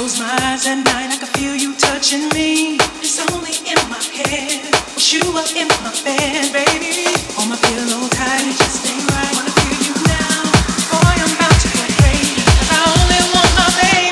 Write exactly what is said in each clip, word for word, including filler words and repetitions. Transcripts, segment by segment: close my eyes at night, I can feel you touching me. It's only in my head, but you are in my bed, baby. On my pillow tight, it just ain't right. Wanna feel you now, boy, I'm about to get crazy, 'cause I only want my baby.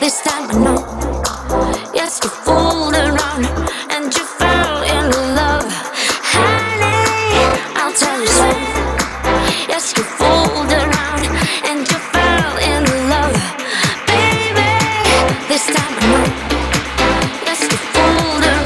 This time I know, yes, you fooled around.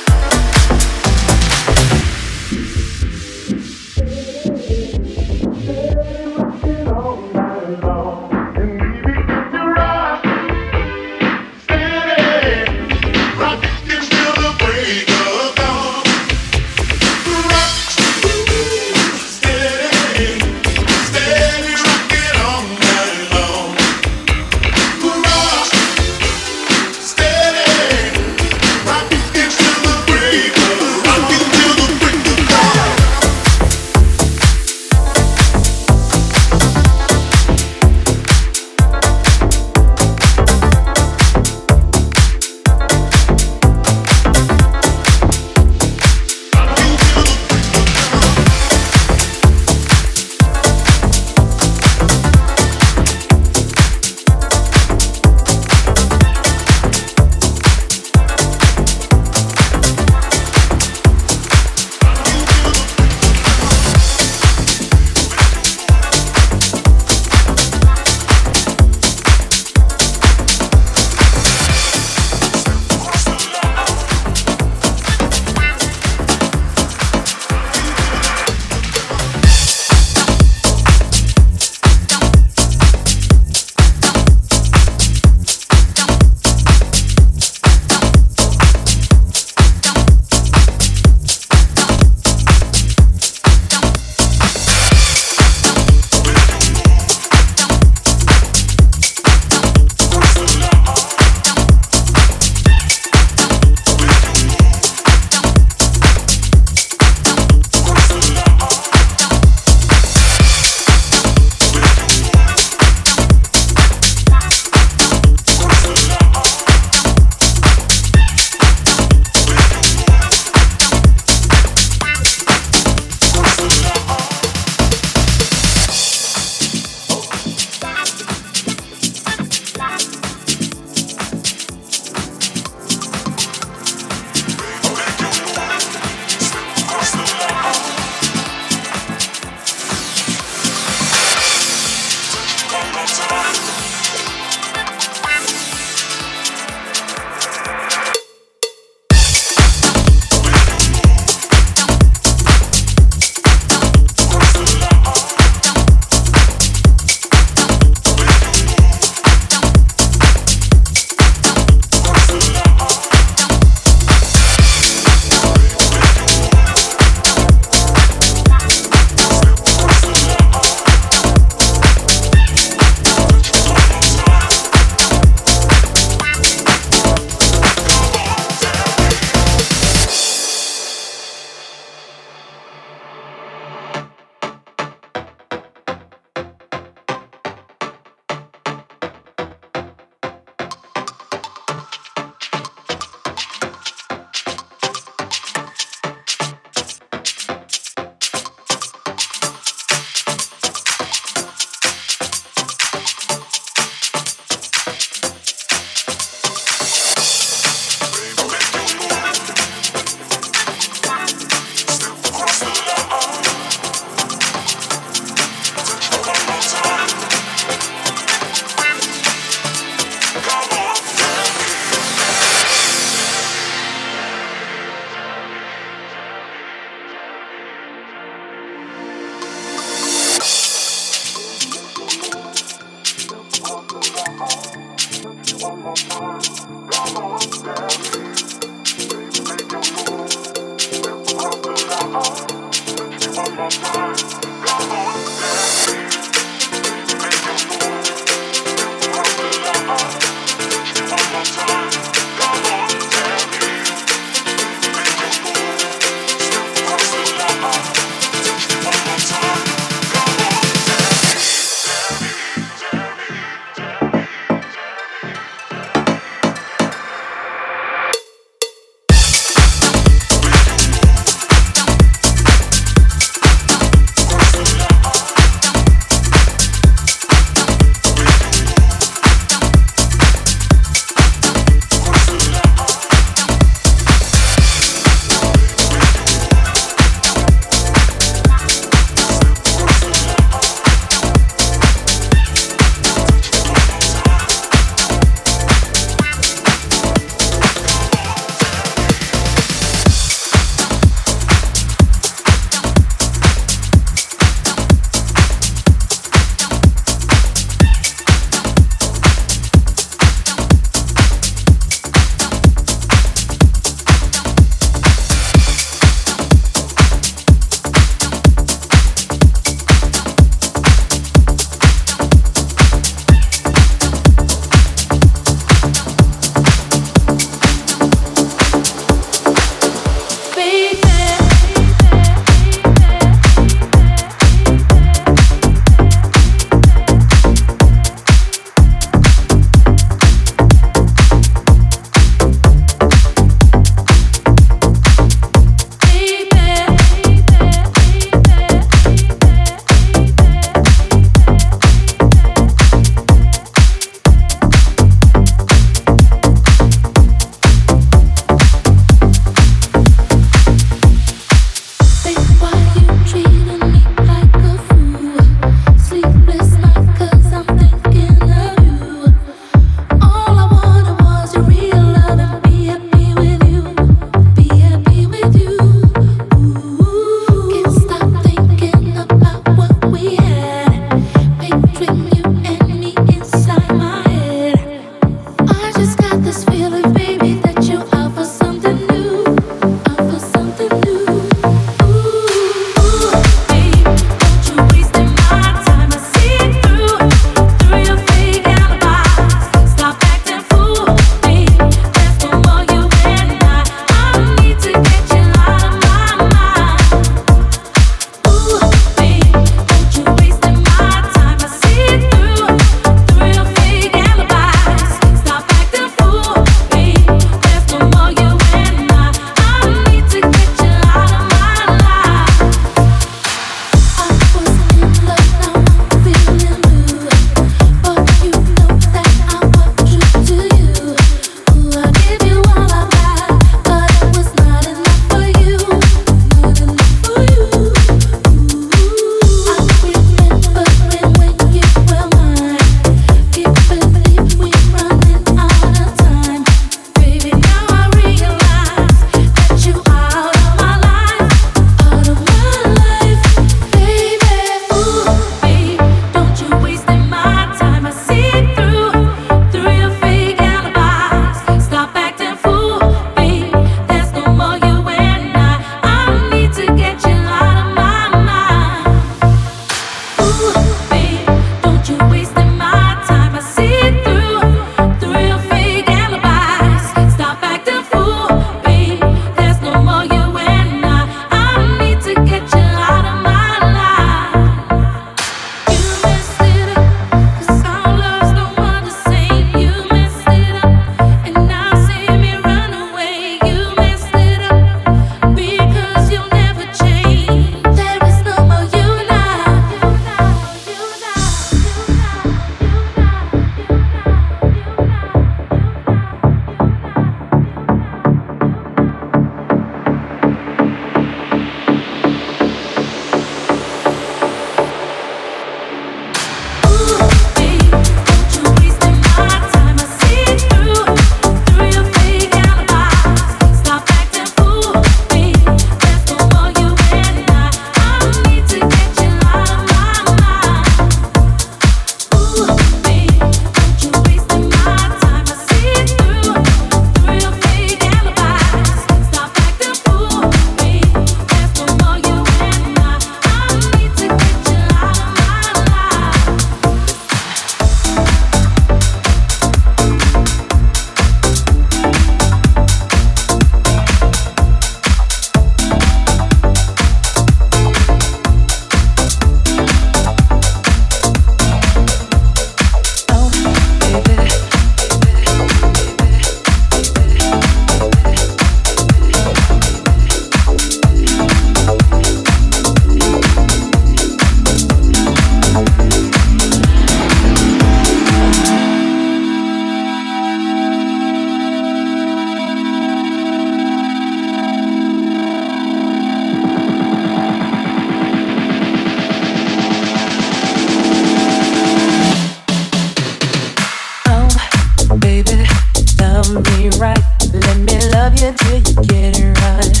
me right. Let me love you till you get it right.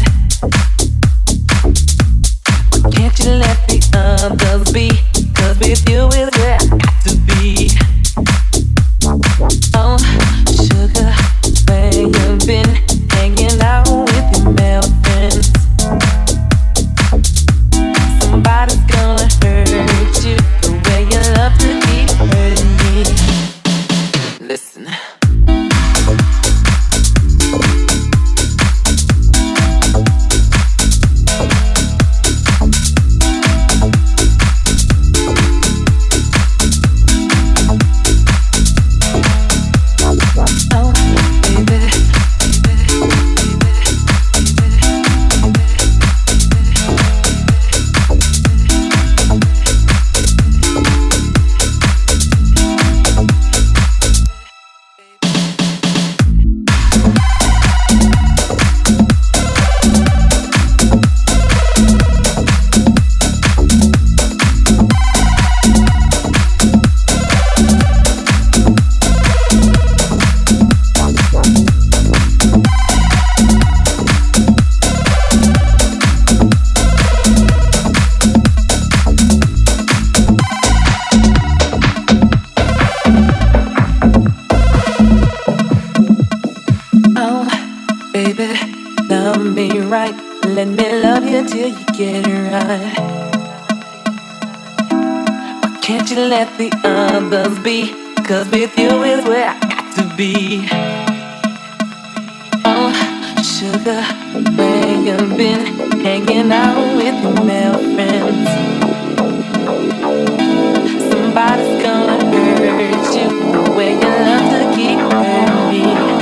Can't you let the others be? 'Cause with you is where I got to be. Oh, sugar, where you been? Hanging out with your male friends. Somebody's gonna hurt you the way you love to be hurting me. Listen. Let me love you till you get it right. Why can't you let the others be? 'Cause with you is where I got to be. Oh, sugar, where you been? Hanging out with your male friends. Somebody's gonna hurt you the way you love to keep hurting me.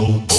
boom, boom.